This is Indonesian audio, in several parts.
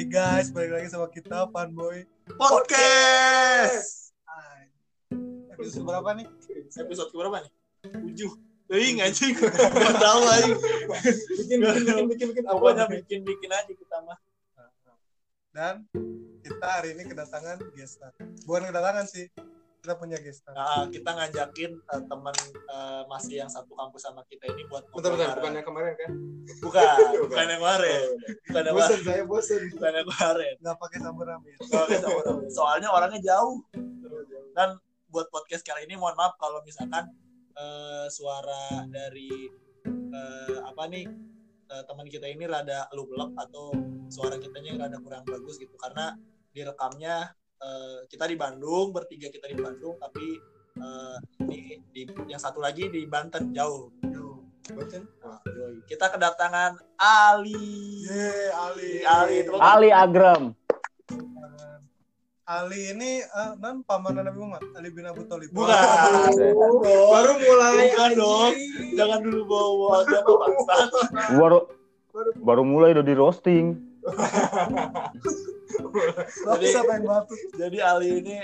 Hai guys, balik lagi sama kita Fanboy Podcast. Episode berapa nih? Episode berapa nih? 7. Ih, anjing. Enggak tahu anjing. Bikin bikin aja kita mah. Dan kita hari ini kedatangan gestar. Bukan kedatangan sih. Kita punya gestar. Kita ngajakin teman masih yang satu kampus sama kita ini buat ngobrol. Bukan yang kemarin kan? Bukan yang kemarin. Bukan yang kemarin. Enggak pakai sambutan. Soalnya orangnya jauh. Dan buat podcast kali ini mohon maaf kalau misalkan suara dari teman kita ini rada lublek atau suara kitanya rada kurang bagus gitu karena direkamnya kita di Bandung, bertiga kita di Bandung, tapi ini yang satu lagi di Banten, jauh. Banten? Kita kedatangan Ali. Ali Agram. Ali ini non paman Nabi Muhammad, Ali bin Abu Thalib. Bukan. Baru mulai kan dong. Jangan dulu bawa agama bangsa. Baru mulai udah di roasting. Jadi Ali ini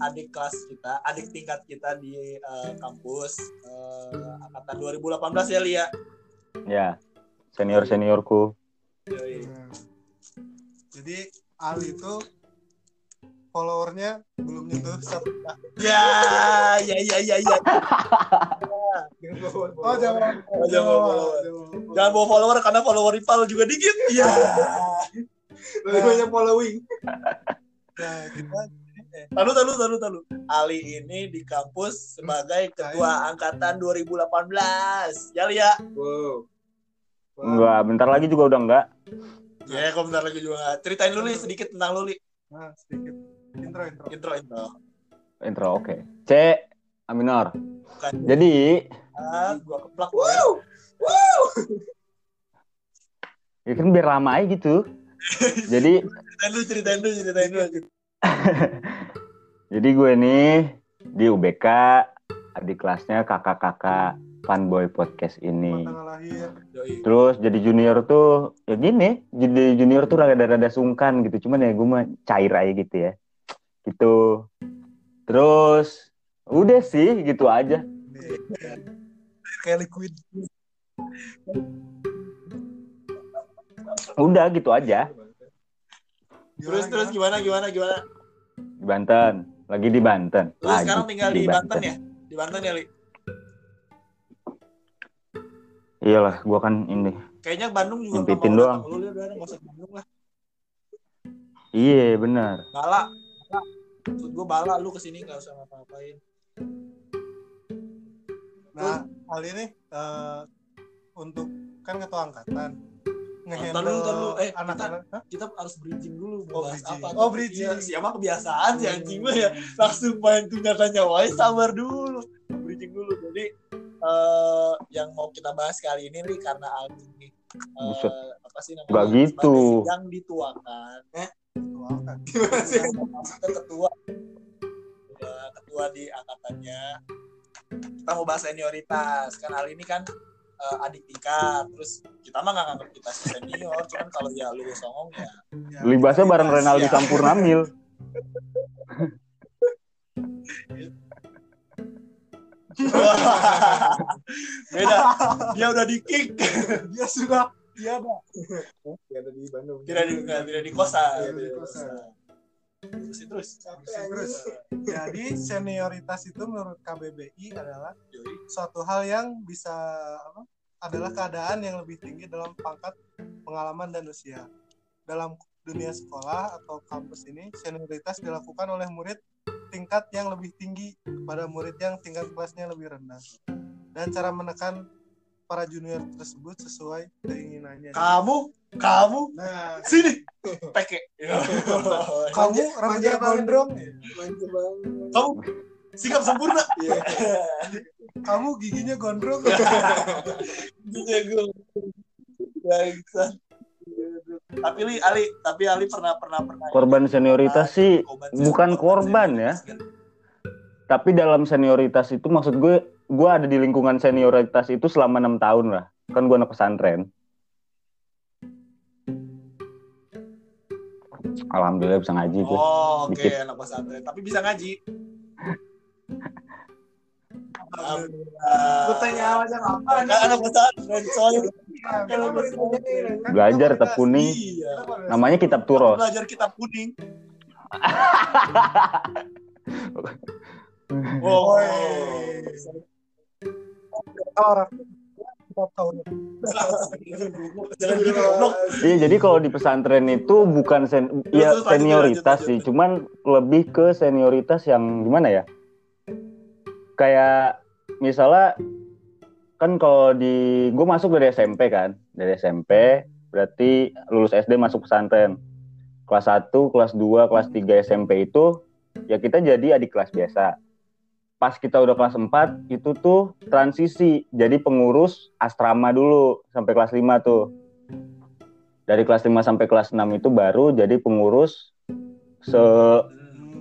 adik kelas kita, adik tingkat kita di kampus angkatan 2018 ya Li ya. Ya, seniorku. Jadi Ali itu followernya belum nyentuh 1 juta. Ya. Jangan bawa follower karena follower rival juga dikit. Iya. Lebih banyak following. Lalu. Ali ini di kampus sebagai ketua angkatan 2018. Ya, Lia. Wow. Enggak, bentar lagi juga udah enggak. Ya, kok bentar lagi juga enggak. Ceritain dulu sedikit tentang Luli. Nah, sedikit. Intro, oke. C Aminor. Bukan. Jadi, gua keplak. Wow. Ya kan biar lama aja gitu. Jadi, ceritain dulu. Jadi gue nih di UBK, adik kelasnya kakak-kakak Fanboy Podcast ini. Terus jadi junior tuh ya gini, jadi junior tuh rada-rada sungkan gitu. Cuman ya gue mah cair aja gitu ya. Gitu. Terus udah sih gitu aja. Kayak liquid. Udah gitu aja. Terus gimana? Di Banten. Lagi di Banten. Terus sekarang tinggal di Banten ya? Di Banten ya, Li? Iyalah, gua kan ini. Kayaknya Bandung juga ngimpitin doang. Lu udah enggak usah Bandung lah. Iya, benar. Bala. Maksud gua bala lu kesini enggak usah ngapa-ngapain. Nah, kali ini untuk kan ketua angkatan ngehandle anak-anak. Kita harus bridging dulu bahas apa. Oh, bridging. Ya, emang kebiasaan sih anjing mah ya. Langsung main tunjuknya wae, sabar dulu. Bridging dulu. Jadi yang mau kita bahas kali ini nih karena Ali ini gitu. Yang dituakan. Dituakan. ketua di angkatannya. Kita mau bahas senioritas kan Ali ini kan adik tingkat, terus kita mah nggak nganggap kita senior, cuman kalau ya lu songong ya libasnya bareng Renaldi Sampurnamil. Beda, dia udah di kick, dia sudah tiada. Dia ada di Bandung. Tidak di kosan. Terus. Jadi senioritas itu menurut KBBI adalah suatu hal yang bisa adalah keadaan yang lebih tinggi dalam pangkat, pengalaman dan usia. Dalam dunia sekolah atau kampus ini, senioritas dilakukan oleh murid tingkat yang lebih tinggi kepada murid yang tingkat kelasnya lebih rendah. Dan cara menekan para junior tersebut sesuai keinginannya. Kamu, nah, sini, peke. Kamu remaja gondrong, kamu sikap sempurna. Kamu giginya gondrong. Giginya gondrong. Tapi Ali pernah. Korban senioritas sih bukan korban ya. Tapi dalam senioritas itu maksud gue ada di lingkungan senioritas itu selama 6 tahun lah. Kan gue anak pesantren. Alhamdulillah bisa ngaji gue. Oh oke, okay. Anak pesantren tapi bisa ngaji. Gue tanya macam apa nih? Anak pesantren soalnya belajar kitab kuning. Namanya kitab Turos. Belajar kitab kuning. Oh, orang tiap tahun. Iya, jadi kalau di pesantren itu bukan ya senioritas sih, cuman lebih ke senioritas yang gimana ya? Kayak misalnya kan kalau di gue masuk dari SMP kan, dari SMP berarti lulus SD masuk pesantren. Kelas 1, kelas 2, kelas 3 SMP itu ya kita jadi adik kelas biasa. Pas kita udah kelas 4 itu tuh transisi jadi pengurus asrama dulu sampai kelas 5 tuh. Dari kelas 5 sampai kelas 6 itu baru jadi pengurus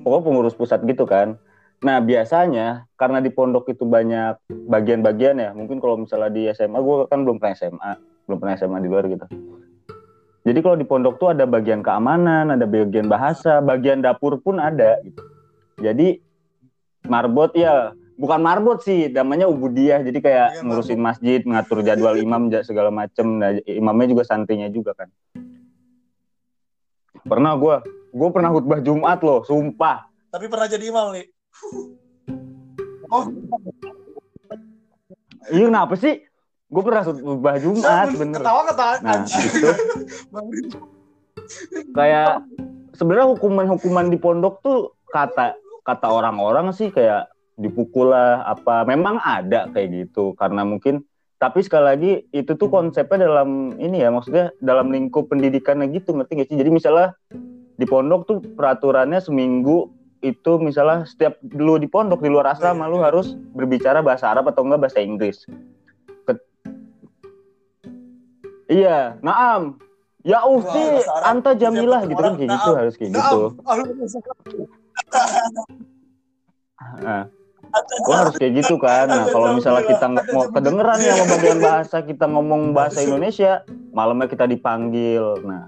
pokoknya pengurus pusat gitu kan. Nah biasanya karena di pondok itu banyak bagian-bagian ya. Mungkin kalau misalnya di SMA, gue kan belum pernah SMA di luar gitu. Jadi kalau di pondok tuh ada bagian keamanan, ada bagian bahasa, bagian dapur pun ada gitu. Jadi marbot ya, bukan marbot sih, namanya ubudiyah. Jadi kayak ngurusin masjid, ngatur jadwal imam segala macem. Nah, imamnya juga santrinya juga kan. Pernah gue pernah khutbah Jumat loh, sumpah. Tapi pernah jadi imam nih. Oh. Iya kenapa sih? Gue pernah khutbah Jumat, bener. Ketawa. Nah, gitu. Kayak sebenarnya hukuman-hukuman di pondok tuh kata orang-orang sih kayak dipukul lah apa. Memang ada kayak gitu karena mungkin. Tapi sekali lagi itu tuh konsepnya dalam ini ya, maksudnya dalam lingkup pendidikannya gitu, ngerti nggak sih? Jadi misalnya di pondok tuh peraturannya seminggu itu misalnya setiap lu di pondok di luar asrama lu harus berbicara bahasa Arab atau enggak bahasa Inggris. Iya, naam. Ya ufti, anta jamilah gitu kan, kayak gitu harus kayak gitu. Nah, lo harus kayak gitu kan. Nah, kalau misalnya kita mau kedengeran ya sama bagian bahasa, kita ngomong bahasa Indonesia, malamnya kita dipanggil. Nah,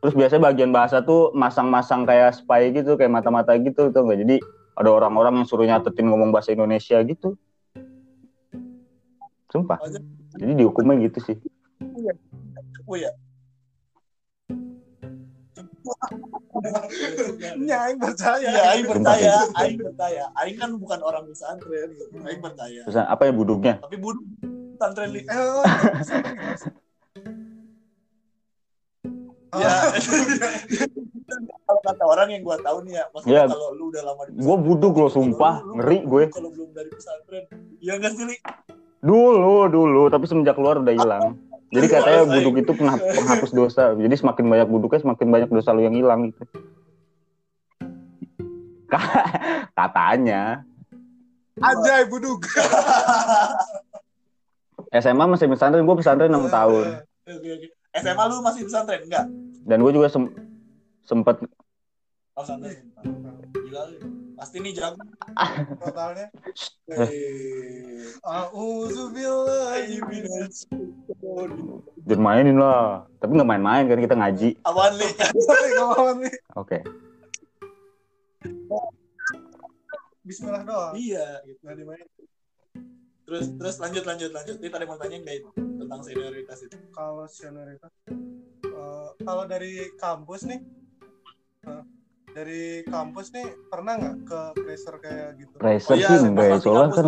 terus biasanya bagian bahasa tuh masang-masang kayak spy gitu, kayak mata-mata gitu tuh enggak. Jadi ada orang-orang yang suruh nyatetin ngomong bahasa Indonesia gitu. Sumpah. Jadi dihukumnya gitu sih. Oh ya. Aing percaya. Aing kan bukan orang pesantren. Aing percaya. Pesan apa ya buduknya? Tapi buduk pesantren. Ya. Kalau kata orang yang gua tahu nih ya, maksudnya kalau lu udah lama di pesantren. Gua buduk lo sumpah, ngeri gue. Kalau belum dari pesantren, ya enggak sih, Li? Dulu, tapi semenjak keluar udah hilang. Jadi katanya buduk itu penghapus dosa. Jadi semakin banyak buduknya, semakin banyak dosa lu yang hilang gitu. Katanya. Anjay buduk. SMA masih pesantren, gue pesantren 6 tahun. SMA lu masih pesantren enggak? Dan gue juga sempet pesantren. Gila lu. Pasti nih jago totalnya. Auzubillahi minasy syaitonir. Jangan mainin lah. Tapi nggak main-main kan kita ngaji. Awan li. Oke. Bismillah doang. Iya, gitu. Nggak dimain. Terus lanjut. Ini tadi mau tanya nggak itu tentang senioritas itu. Kalau senioritas, kalau dari kampus nih. Dari kampus nih pernah nggak ke pressure kayak gitu? Pressure sih enggak, soalnya kan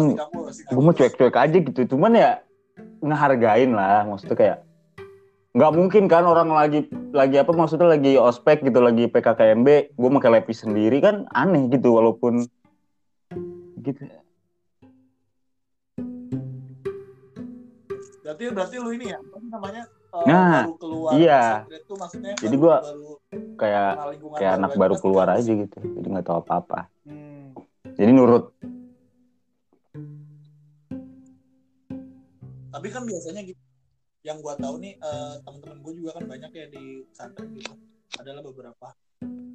gue mau cuek-cuek aja gitu. Cuman ya ngehargain lah, maksudnya kayak nggak mungkin kan orang lagi apa maksudnya lagi ospek gitu, lagi PKKMB, gue pakai lepi sendiri kan aneh gitu walaupun gitu. Berarti lu ini ya, namanya. Nah, iya. Jadi gue kayak anak baru keluar aja gitu. Jadi nggak tahu apa-apa. Jadi nurut. Tapi kan biasanya gitu. Yang gue tahu nih teman-teman gue juga kan banyak ya di pesantren gitu. Adalah beberapa.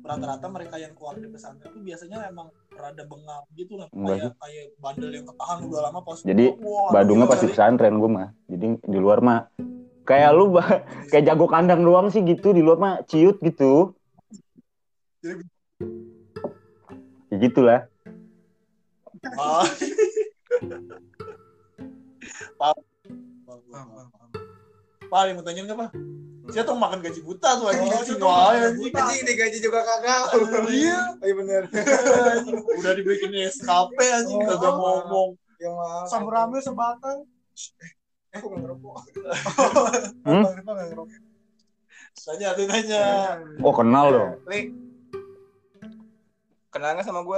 Rata-rata mereka yang keluar dari pesantren itu biasanya emang rada bengal gitu lah. Kayak bandel yang ketahan udah lama pas. Jadi badungnya pasti pesantren gue mah. Jadi di luar mah. Kayak lu kayak jago kandang doang sih gitu, di luar mah ciut gitu. Jadi ya gitulah. Oh. Pak, mau tanyain enggak, Pak? Saya tuh makan gaji buta tuh anjing. Oh, anjing ini gaji juga kagak. Iya. Iya benar. Udah dibikin SKP anjing kagak ngomong. Ya mah. Samramil sebatang. Aku enggak ngerokok. Abang kenapa enggak ngerokok? Tanya tuh nanya. Oh, kenal dong. Lik. Kenal enggak sama gue?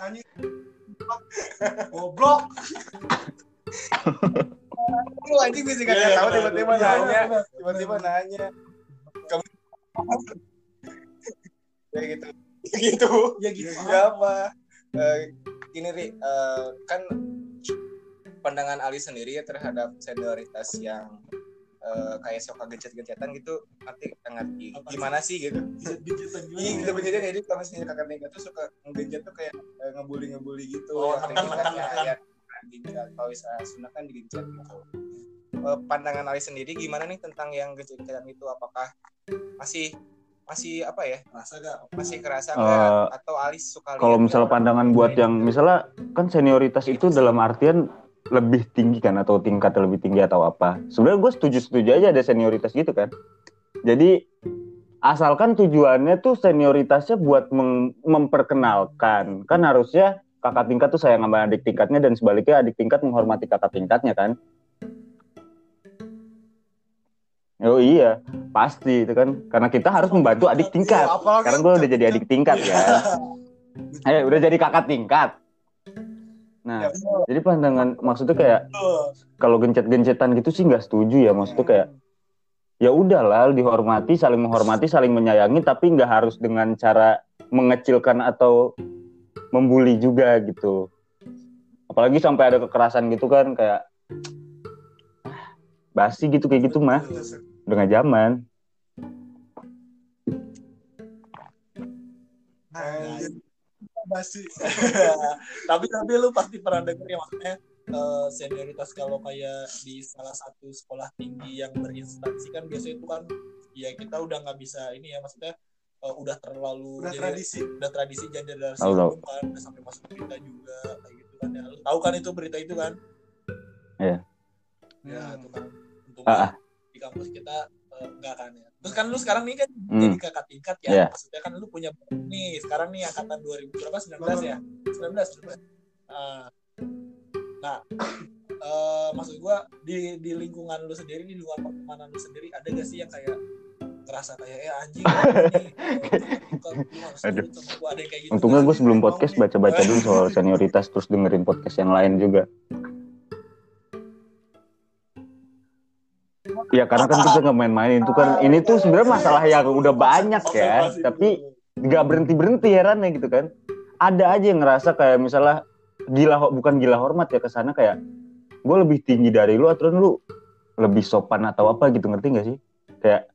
Anjing. Goblok. Lu anjing bisa enggak tahu tiba-tiba nanya. Tiba-tiba nanya. Kamu ya gitu. Gitu. Ya gitu. Siapa? Ini Ri, kan pandangan Ali sendiri ya terhadap senioritas yang kayak suka gencet-gencetan gitu, nanti ngerti gimana sih gitu. Iya gitu beneran, jadi kalau misalnya kakak Nega tuh suka ngegencet tuh kayak ngebully-ngebully gitu. Oh, tekan-tekan. Kalau misalnya sunat kan digencet gitu. Pandangan Ali sendiri gimana nih tentang yang gencet-gencetan itu? Apakah masih apa ya? Masih kerasa gak? Atau Ali suka? Kalau misalnya pandangan buat yang misalnya kan senioritas itu dalam artian lebih tinggi kan, atau tingkatnya lebih tinggi atau apa. Sebenarnya gue setuju-setuju aja ada senioritas gitu kan. Jadi asalkan tujuannya tuh senioritasnya buat memperkenalkan. Kan harusnya kakak tingkat tuh sayang sama adik tingkatnya, dan sebaliknya adik tingkat menghormati kakak tingkatnya kan. Oh iya, pasti itu kan. Karena kita harus membantu adik tingkat. Sekarang gue udah jadi adik tingkat ya. Udah jadi kakak tingkat. Nah, jadi pandangan maksudnya kayak kalau gencet-gencetan gitu sih nggak setuju ya, maksudnya kayak ya udahlah dihormati, saling menghormati, saling menyayangi, tapi nggak harus dengan cara mengecilkan atau membuli juga gitu. Apalagi sampai ada kekerasan gitu kan, kayak basi gitu kayak gitu mah dengan zaman. Basi. tapi lu pasti pernah denger ya, maksudnya senioritas kalau kayak di salah satu sekolah tinggi yang berinstansi kan biasanya itu kan ya kita udah nggak bisa ini ya, maksudnya udah terlalu tradisi generasi dulu kan, udah sampai masuk berita juga kayak gitu kan ya. Lu tahu kan itu berita itu kan? Iya. Ya itu kan untungnya di kampus kita enggak kan ya. Terus kan lu sekarang nih kan jadi kakak tingkat ya. Yeah. Maksudnya kan lu punya nih sekarang nih angkatan 2019 ya? 19. Maksud gua di lingkungan lu sendiri, di luar pertemanan lu sendiri, ada enggak sih yang kayak ngerasa kayak anjing ini? Untungnya gua sebelum podcast baca-baca dulu soal senioritas, terus dengerin podcast yang lain juga. Ya karena kan kita nggak main-main itu kan, ini tuh sebenarnya masalah yang udah banyak ya, tapi nggak berhenti herannya gitu kan. Ada aja yang ngerasa kayak misalnya bukan gila hormat ya, kesana kayak gue lebih tinggi dari lu, aturan lu lebih sopan atau apa gitu, ngerti nggak sih? Kayak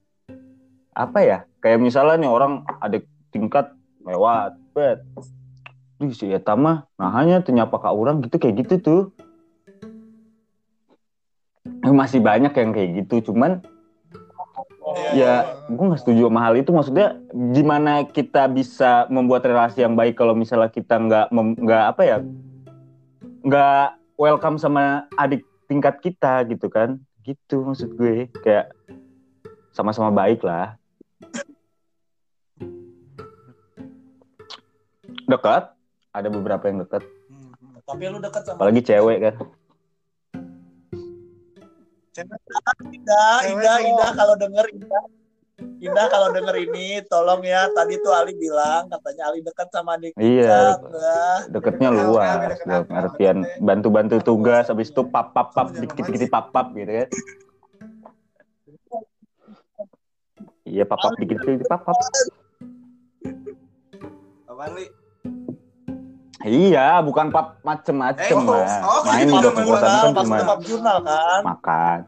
apa ya? Kayak misalnya nih orang ada tingkat lewat, bet, tuh si Eta mah, nah hanya ternyapa kak orang gitu kayak gitu tuh. Masih banyak yang kayak gitu, cuman gue nggak setuju sama hal itu. Maksudnya gimana kita bisa membuat relasi yang baik kalau misalnya kita nggak welcome sama adik tingkat kita gitu kan? Gitu maksud gue, kayak sama-sama baik lah. Dekat, ada beberapa yang dekat. Tapi lu dekat sama. Apalagi cewek kan. Indah kalau denger ini tolong ya, tadi tuh Ali bilang katanya Ali dekat sama adik. Iya, dekatnya luas. Artian bantu-bantu tugas, habis itu pap dikit-dikit pap gitu kan. Iya, pap dikit-dikit pap. Apaan Li? Iya, bukan pap macem-macem lah. Main di kekuatannya kan cuma jurnal, kan? Makan.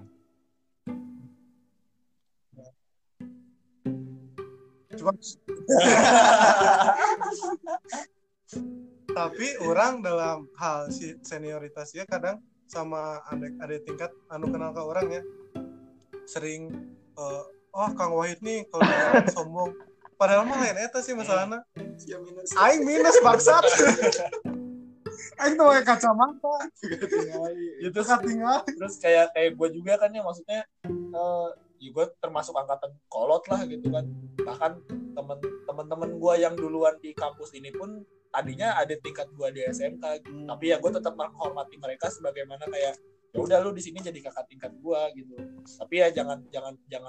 Cuma... Tapi orang dalam hal senioritasnya kadang sama adik tingkat anu kenal ke orang ya. Sering Kang Wahid nih kalau sombong Padahal mah lain eta sih masalahnya. Ya minus. Aing minus bangsat. Aing tuh kayak kacamata. Itu katingal. Terus kayak gue juga kan ya, maksudnya ya gue termasuk angkatan kolot lah gitu kan. Bahkan temen-temen gue yang duluan di kampus ini pun tadinya ada tingkat gue di SMK. Tapi ya gue tetap menghormati mereka sebagaimana kayak ya udah lu di sini jadi kakak tingkat gua gitu. Tapi ya jangan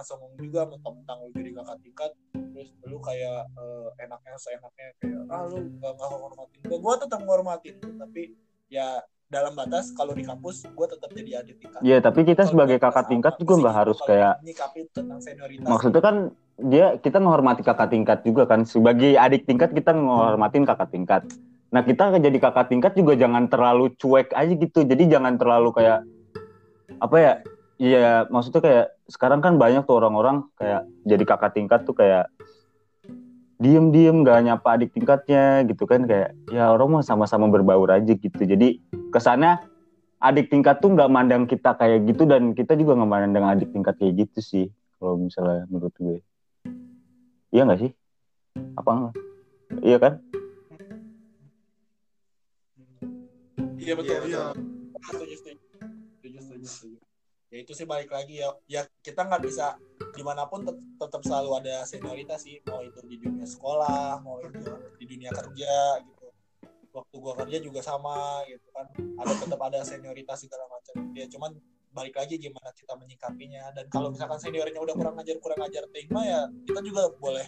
songong juga mentang-mentang lu jadi kakak tingkat terus lu kayak enaknya seenaknya kayak lu enggak menghormatin gua. Gua tetap menghormatin, tapi ya dalam batas kalau di kampus gua tetap jadi adik tingkat. Iya, tapi kita sebagai kakak tingkat juga enggak harus kayak nyikapin tentang senioritas. Maksudnya kan dia kita menghormati kakak tingkat juga kan, sebagai adik tingkat kita menghormatin kakak tingkat. Nah, kita jadi kakak tingkat juga jangan terlalu cuek aja gitu. Jadi jangan terlalu kayak apa ya? Iya, maksudnya kayak sekarang kan banyak tuh orang-orang kayak jadi kakak tingkat tuh kayak diem-diem gak nyapa adik tingkatnya gitu kan, kayak ya orang mau sama-sama berbaur aja gitu. Jadi kesannya adik tingkat tuh gak mandang kita kayak gitu, dan kita juga gak mandang adik tingkat kayak gitu sih kalau misalnya menurut gue. Iya gak sih? Apa enggak? Iya kan? Iya betul. Setuju. Ya itu sih balik lagi ya kita nggak bisa dimanapun tetap selalu ada senioritas sih, mau itu di dunia sekolah, mau itu di dunia kerja gitu. Waktu gua kerja juga sama gitu kan, tetap ada senioritas segala macam. Ya cuman balik lagi gimana kita menyikapinya, dan kalau misalkan seniornya udah kurang ajar tema ya kita juga boleh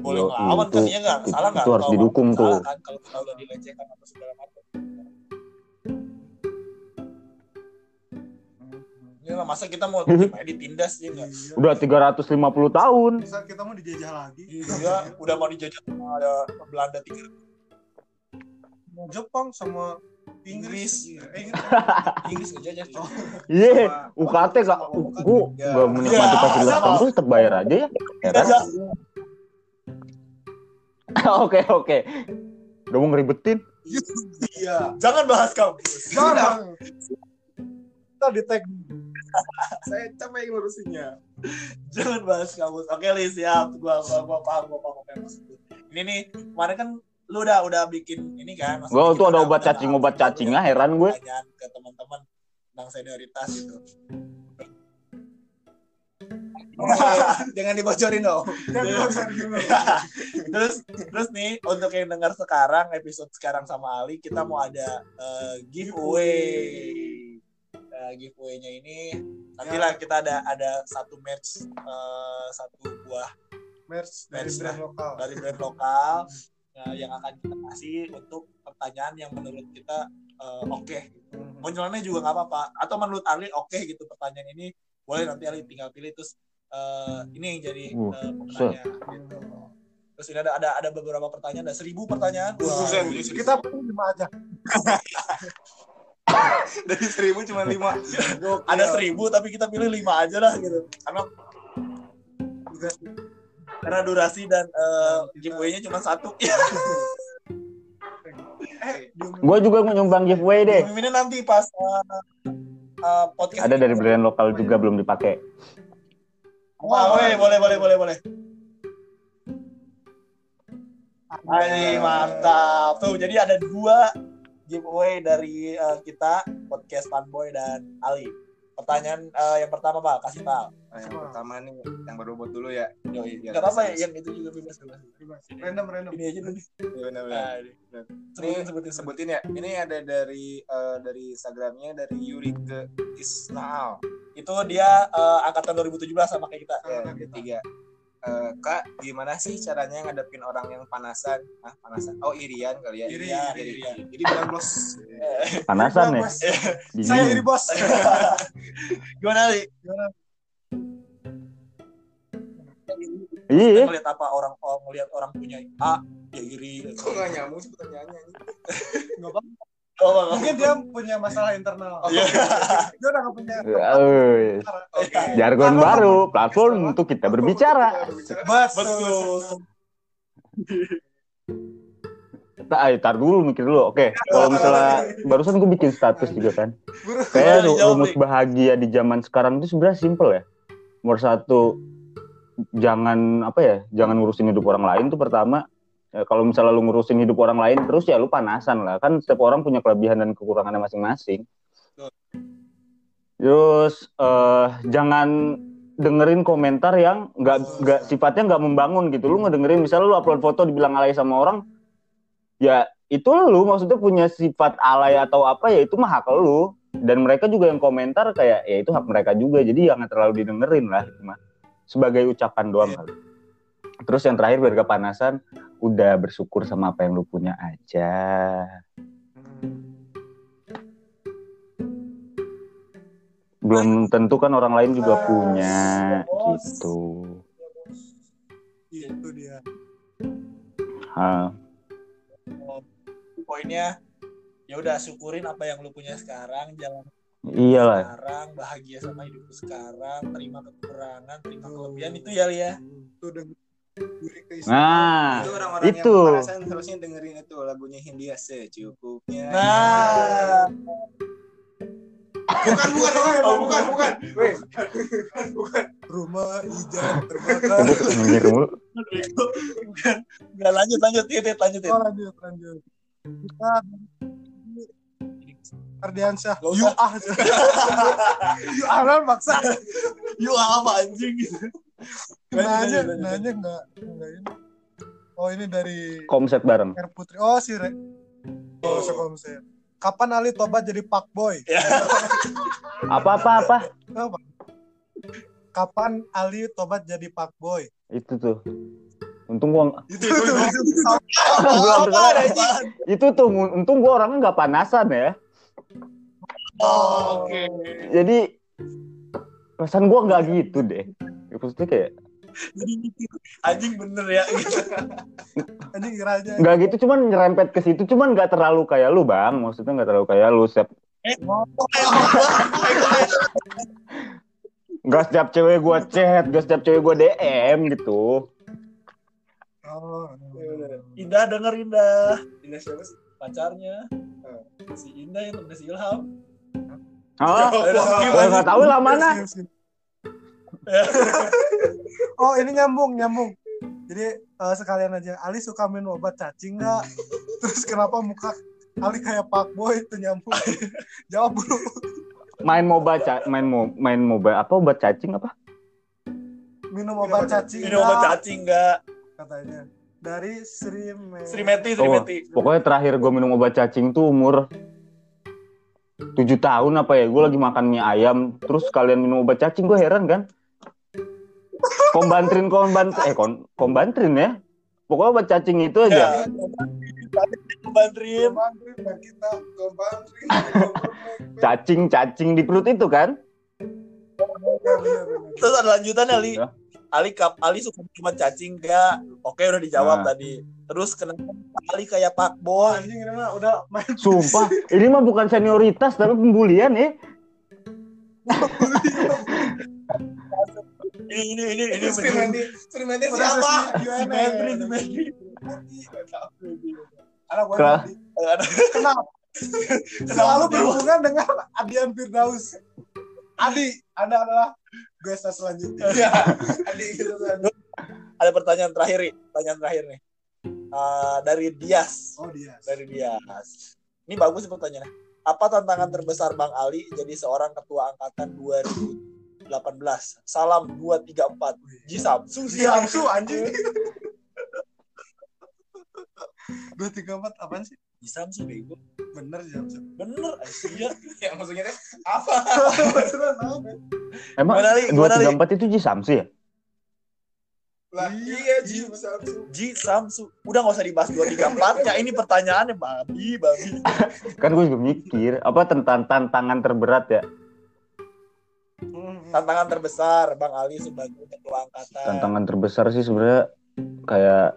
ngelawan kan, ya nggak salah nggak? Itu harus didukung tuh. Kan, kalau kita udah dilecehkan atau segala macam. Nah, masa kita mau ditindas ya enggak? Udah 350 tahun. Masa kita mau dijajah lagi? Iya, udah mau dijajah sama Belanda 3. Mau Jepang sama Inggris. Inggris ngejajah. Iya, UKT enggak gua enggak menikmati fasilitas kampus terbayar aja ya. Oke. Udah mau ngeribetin. Iya. Jangan bahas kampus. Jangan. Kita di-tag. Saya capek ngurusinnya. Jangan bahas kampus. Oke, Li, siap. Gua paham. Ini nih, kemarin kan lu udah bikin ini kan. Gua tuh ada obat cacing, heran gue. Tanya ke teman-teman tentang senioritas gitu. Jangan dibocorin dong. Terus nih untuk yang dengar sekarang, episode sekarang sama Ali, kita mau ada giveaway. Giveaway-nya ini nantilah ya. Kita ada satu merch, satu buah merch dari brand lokal yang akan kita kasih untuk pertanyaan yang menurut kita oke. Munculannya juga nggak apa-apa, atau menurut Ali oke gitu pertanyaan ini, boleh nanti Ali tinggal pilih terus ini yang jadi pemenangnya. Gitu. Terus ini ada beberapa pertanyaan, ada 1000 pertanyaan. Wah, kita pilih 5 aja. Dari 1000 cuma 5. Ada 1000 tapi kita pilih 5 aja lah gitu. Karena durasi dan giveaway-nya cuma 1. Gue juga mau nyumbang giveaway deh. Ini nanti pas podcast. Ada dari brand lokal juga belum dipakai. Boleh. Hai, mantap. Tuh, jadi ada 2 giveaway dari kita, podcast Fanboy dan Ali. Pertanyaan yang pertama, Pak, kasih Pak. Yang pertama nih, yang berbobot dulu ya. Enggak apa-apa ya, yang itu juga bebas. Random. Ini aja dulu. Benar. Sebutin ya. Ini ada dari Instagramnya, dari Yuri ke Isnaal. Itu dia angkatan 2017 sama kayak kita. Ketiga. Kak, gimana sih caranya ngadepin orang yang panasan? Panasan? Oh, irian kali ya. Irian. Jadi bilang bos. Panasan ya? Saya iri bos. Gimana sih? Iya. Ngeliat apa orang ngeliat orang punya A, ya iri. Kok nggak nyambung sih pertanyaannya? Nggak apa. Mungkin dia punya masalah internal. Dia udah nggak punya. Jargon baru, platform untuk kita berbicara. Betul. Tar dulu, mikir dulu. Oke, kalau misalnya barusan gue bikin status juga kan. Kayak rumus bahagia di zaman sekarang itu sebenarnya simple ya. Nomor 1 jangan apa ya, jangan ngurusin hidup orang lain tuh pertama. Ya, kalau misalnya lu ngurusin hidup orang lain terus ya lu panasan lah. Kan setiap orang punya kelebihan dan kekurangannya masing-masing. Terus jangan dengerin komentar yang nggak sifatnya nggak membangun gitu. Lu ngedengerin misalnya lu upload foto dibilang alay sama orang, ya itu lu maksudnya punya sifat alay atau apa, ya itu mah hak lu. Dan mereka juga yang komentar kayak ya itu hak mereka juga. Jadi jangan terlalu didengerin lah, cuma sebagai ucapan doang kali. Terus yang terakhir biar kepanasan, udah bersyukur sama apa yang lu punya aja. Belum tentu kan orang lain juga punya gitu. Itu dia. Poinnya ya udah syukurin apa yang lu punya sekarang, jangan iyalah sekarang, bahagia sama hidup lu sekarang, terima kekurangan, terima kelebihan itu ya Lia. Nah, itu orang-orang itu yang panasan terusnya dengerin itu lagunya Hindia secukupnya. Nah. Bukan. Bukan. Rumah hijau terbakar. Bukan. Enggak, lanjut. Lanjut. Ardiansyah, you are maksa, you are apa anjing gitu. Nanya enggak ini. Oh ini dari Komset bareng. R Putri, oh si Re. Oh Komset. Kapan Ali tobat jadi fuckboy? Apa? Kapan Ali tobat jadi fuckboy? Itu tuh. Untung gua untung gua orangnya enggak panasan ya. Oh, oke. Jadi perasaan gua enggak gitu deh. Maksudnya kayak anjing bener ya gitu. Anjing aja. Enggak gitu, cuman nyerempet ke situ, cuman enggak terlalu kayak lu, Bang. Maksudnya enggak terlalu kayak lu, Sep. Enggak setiap cewek gua chat, enggak setiap cewek gua DM gitu. Oh. Indah denger Indah siapa sih? Pacarnya. Si Indah yang temen si Ilham. Hah? Gue gak tau lah mana. Oh ini nyambung. Jadi sekalian aja, Ali suka minum obat cacing gak? Terus kenapa muka Ali kayak fuckboy, itu nyambung. Jawab dulu. Obat cacing apa? Minum obat cacing. Minum obat cacing gak? Katanya dari Srimeti. Pokoknya terakhir gue minum obat cacing tuh umur 7 tahun apa ya. Gue lagi makan mie ayam, terus kalian minum obat cacing, gue heran kan. Kombantrin ya. Pokoknya obat cacing itu aja. Kombantrin. Cacing di perut itu kan. Terus ada lanjutannya Ali. Ali suka cuma cacing enggak? Oke, udah dijawab tadi. Terus kenapa Ali kayak fuckboy? Anjing ini mah udah main. Sumpah, ini mah bukan senioritas tapi pembulian ya. ini Srimenti siapa? Srimenti. Kenapa? Selalu berhubungan dengan Adian Firdaus. Adi, Anda adalah guest selanjutnya. Adi gitu kan. Ada pertanyaan terakhir nih. Dari Dias. Oh, Dias. Dari Dias. Ini bagus pertanyaannya. Apa tantangan terbesar Bang Ali jadi seorang ketua angkatan 2018? Salam 234. Ji Samsu anjing. 234 apaan sih? Ji Samsu bego. Bener Ji Samsu. Bener Asia. Ya maksudnya deh. Apa? Emang 234 itu Ji Samsu ya? Lah iya Ji Samsu. Udah enggak usah dibahas 234-nya. Ini pertanyaannya babi. Kan gue juga mikir, apa tantangan terberat ya? Tantangan terbesar Bang Ali sebagai ketua angkatan. Tantangan terbesar sih sebenarnya kayak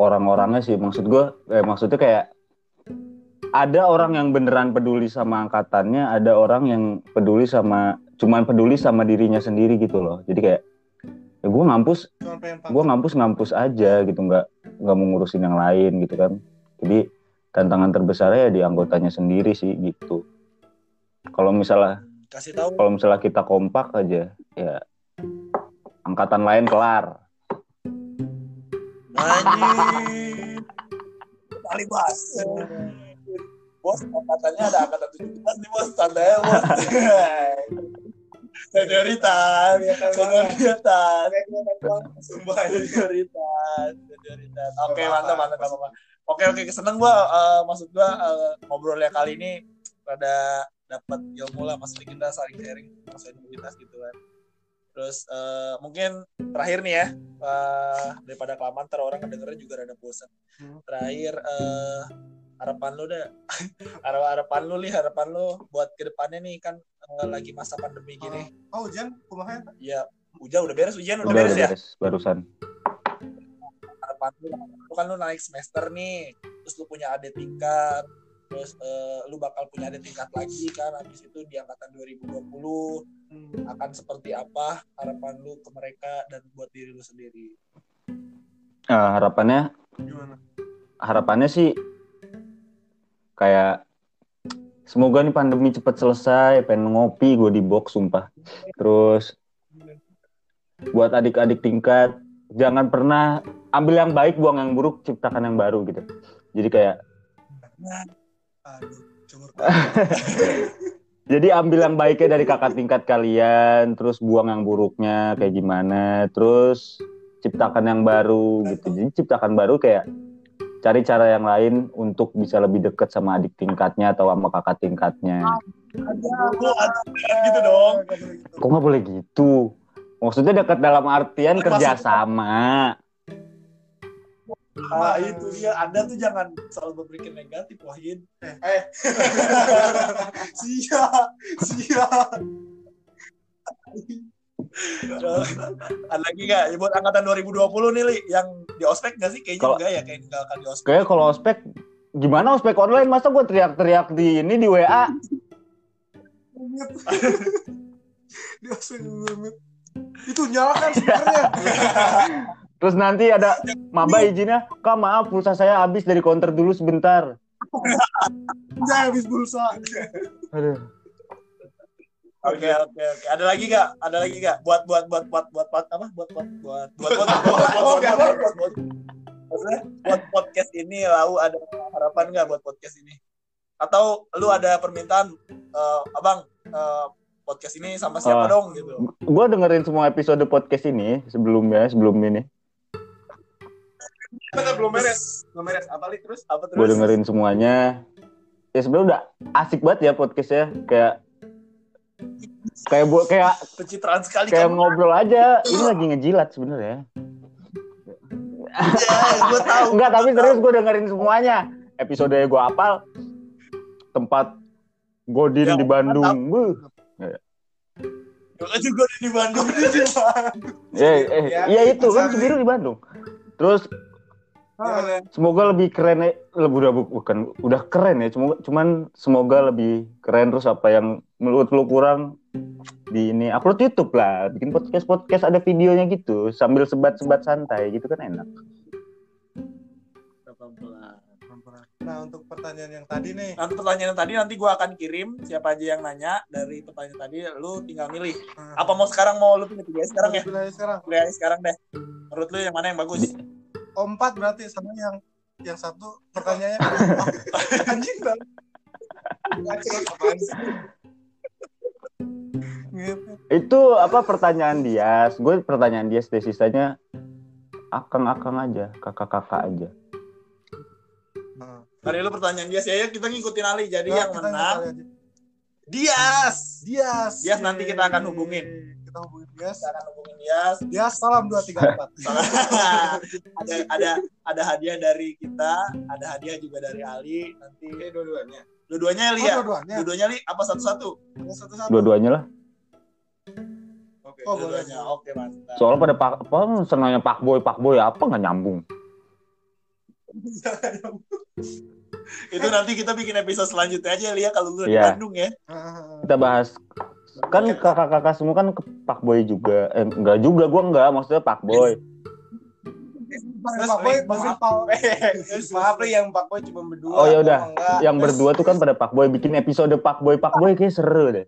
orang-orangnya sih, maksud gue maksudnya kayak ada orang yang beneran peduli sama angkatannya, ada orang yang peduli sama cuman peduli sama dirinya sendiri gitu loh. Jadi kayak ya gue ngampus aja gitu, nggak mau ngurusin yang lain gitu kan. Jadi tantangan terbesarnya ya di anggotanya sendiri sih gitu. Kalau misalnya kita kompak aja ya Angkatan lain kelar. Anjir. Kali bas. Bos, angkatannya ada angkatan 17 nih bos, tandanya bos. Senioritas, senioritas. Sumpah senioritas, senioritas. Oke, mantap, apa-apa. Oke, seneng gua, maksud gua ngobrolnya kali ini rada dapat ilmu lah, maksudnya kita saling sharing masalah senioritas gitu kan. Terus mungkin terakhir nih ya, daripada kelamaan ntar orang kedengeran juga rada bosan. Terakhir harapan lu deh, harapan lu buat kedepannya nih kan lagi masa pandemi gini. Oh hujan, kumaha? Iya, udah beres. Barusan. Harapan lu kan lu naik semester nih, terus lu punya adik tingkat, terus lu bakal punya adik tingkat lagi kan, habis itu di angkatan 2020. Akan seperti apa harapan lu ke mereka dan buat diri lu sendiri? Harapannya gimana? Harapannya sih kayak semoga nih pandemi cepat selesai, pengen ngopi gue di box sumpah. Terus buat adik-adik tingkat jangan pernah ambil yang baik buang yang buruk, ciptakan yang baru gitu. Jadi kayak jadi ambil yang baiknya dari kakak tingkat kalian, terus buang yang buruknya kayak gimana, terus ciptakan yang baru gitu. Jadi ciptakan baru kayak cari cara yang lain untuk bisa lebih dekat sama adik tingkatnya atau sama kakak tingkatnya. Gitu dong. Kok nggak boleh gitu? Maksudnya dekat dalam artian kerjasama. Nah itu dia, Anda tuh jangan selalu berpikir negatif, Wahid. Sia. Ada lagi nggak? Ya, buat angkatan 2020 nih, Li, yang di ospek nggak sih? Kayaknya enggak ya, kayaknya nggak akan di ospek. Kayaknya kalau ospek, gimana ospek online? Masa gue teriak-teriak di WA? Di ospek banget. Itu nyalakan sebenarnya. Terus nanti ada maba izinnya, Kak maaf pulsa saya habis dari counter dulu sebentar. Saya habis pulsa. Aduh. Oke. Ada lagi nggak? Buat podcast ini, Lau ada harapan nggak buat podcast ini? Atau lu ada permintaan, abang? Podcast ini sama siapa dong gitu? Gue dengerin semua episode podcast ini sebelum ini. Belum beres. Apa terus? Gue dengerin semuanya. Ya sebenarnya udah asik banget ya podcastnya. Kayak pencitraan sekali. Kayak kan? Ngobrol aja. Ini lagi ngejilat sebenarnya. Ya, gue tahu. Enggak, tapi serius gue dengerin semuanya. Episodenya gue hafal. Tempat Godin ya, di Bandung. Gue juga di Bandung. Iya itu kan Cibiru di Bandung. Terus semoga lebih keren ya, udah keren ya, cuman semoga lebih keren. Terus apa yang menurut lu kurang di ini, upload YouTube lah, bikin podcast ada videonya gitu sambil sebat-sebat santai gitu kan enak. Nah untuk pertanyaan yang tadi nanti gue akan kirim siapa aja yang nanya dari pertanyaan tadi, lu tinggal milih. Apa mau sekarang, mau lu pilih sekarang deh. Menurut lu yang mana yang bagus? 4 berarti sama yang satu pertanyaannya. Anjing banget. Itu apa pertanyaan dia? Gue pertanyaan dia, sisanya akang aja, kakak aja. Hari lu pertanyaan Dias ya, kita ngikutin Ali. Jadi yang menang Dias nanti kita akan hubungin. Kita akan hubungin Dias. Dias salam 234. Ada hadiah dari kita, ada hadiah juga dari Ali. Nanti dua-duanya. Dua-duanya Ali apa satu-satu? Dua-duanya lah. Oke. Oh, dua-duanya. Oke, mantap. Soalnya pada senangnya Pak Boy apa enggak nyambung. Itu nanti kita bikin episode selanjutnya aja Lia kalau lu di Bandung ya. Kita bahas kan kakak-kakak semua kan ke Pak Boy juga. Enggak, maksudnya Pak Boy. Maaf Li, yang Pak Boy cuma berdua. Oh ya udah. Yang berdua tuh kan pada Pak Boy, bikin episode Pak Boy kayak seru deh.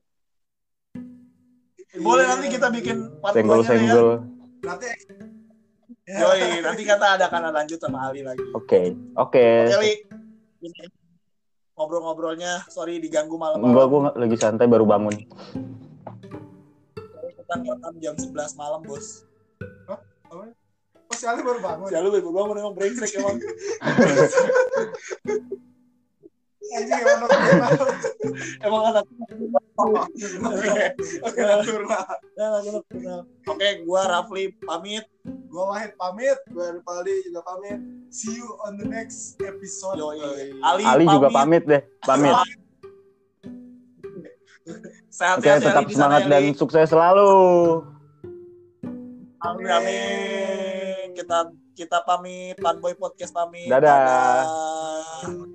Boleh nanti kita bikin part 2-nya. Senggol-senggol. Nanti Yoi, nanti kata ada karena lanjut sama Ali lagi. Oke. Oke, Ali. Ngobrol-ngobrolnya, sorry diganggu malam-malam. Enggak, gue lagi santai baru bangun. Kita ngerekam jam 11 malam, Bos. Hah? Oh, si Ali baru bangun. Si Ali baru bangun emang brengsek emang. Anjing emang. Emang anaknya. Oke, natural. Oke, gue Rafli pamit. Gue Wahid pamit, gue Ripaldi juga pamit. See you on the next episode. Ali pamit. Juga pamit deh, pamit. Oke, tetap semangat dan sukses selalu. Amin. Kita pamit, Fanboy Podcast pamit. Dadah.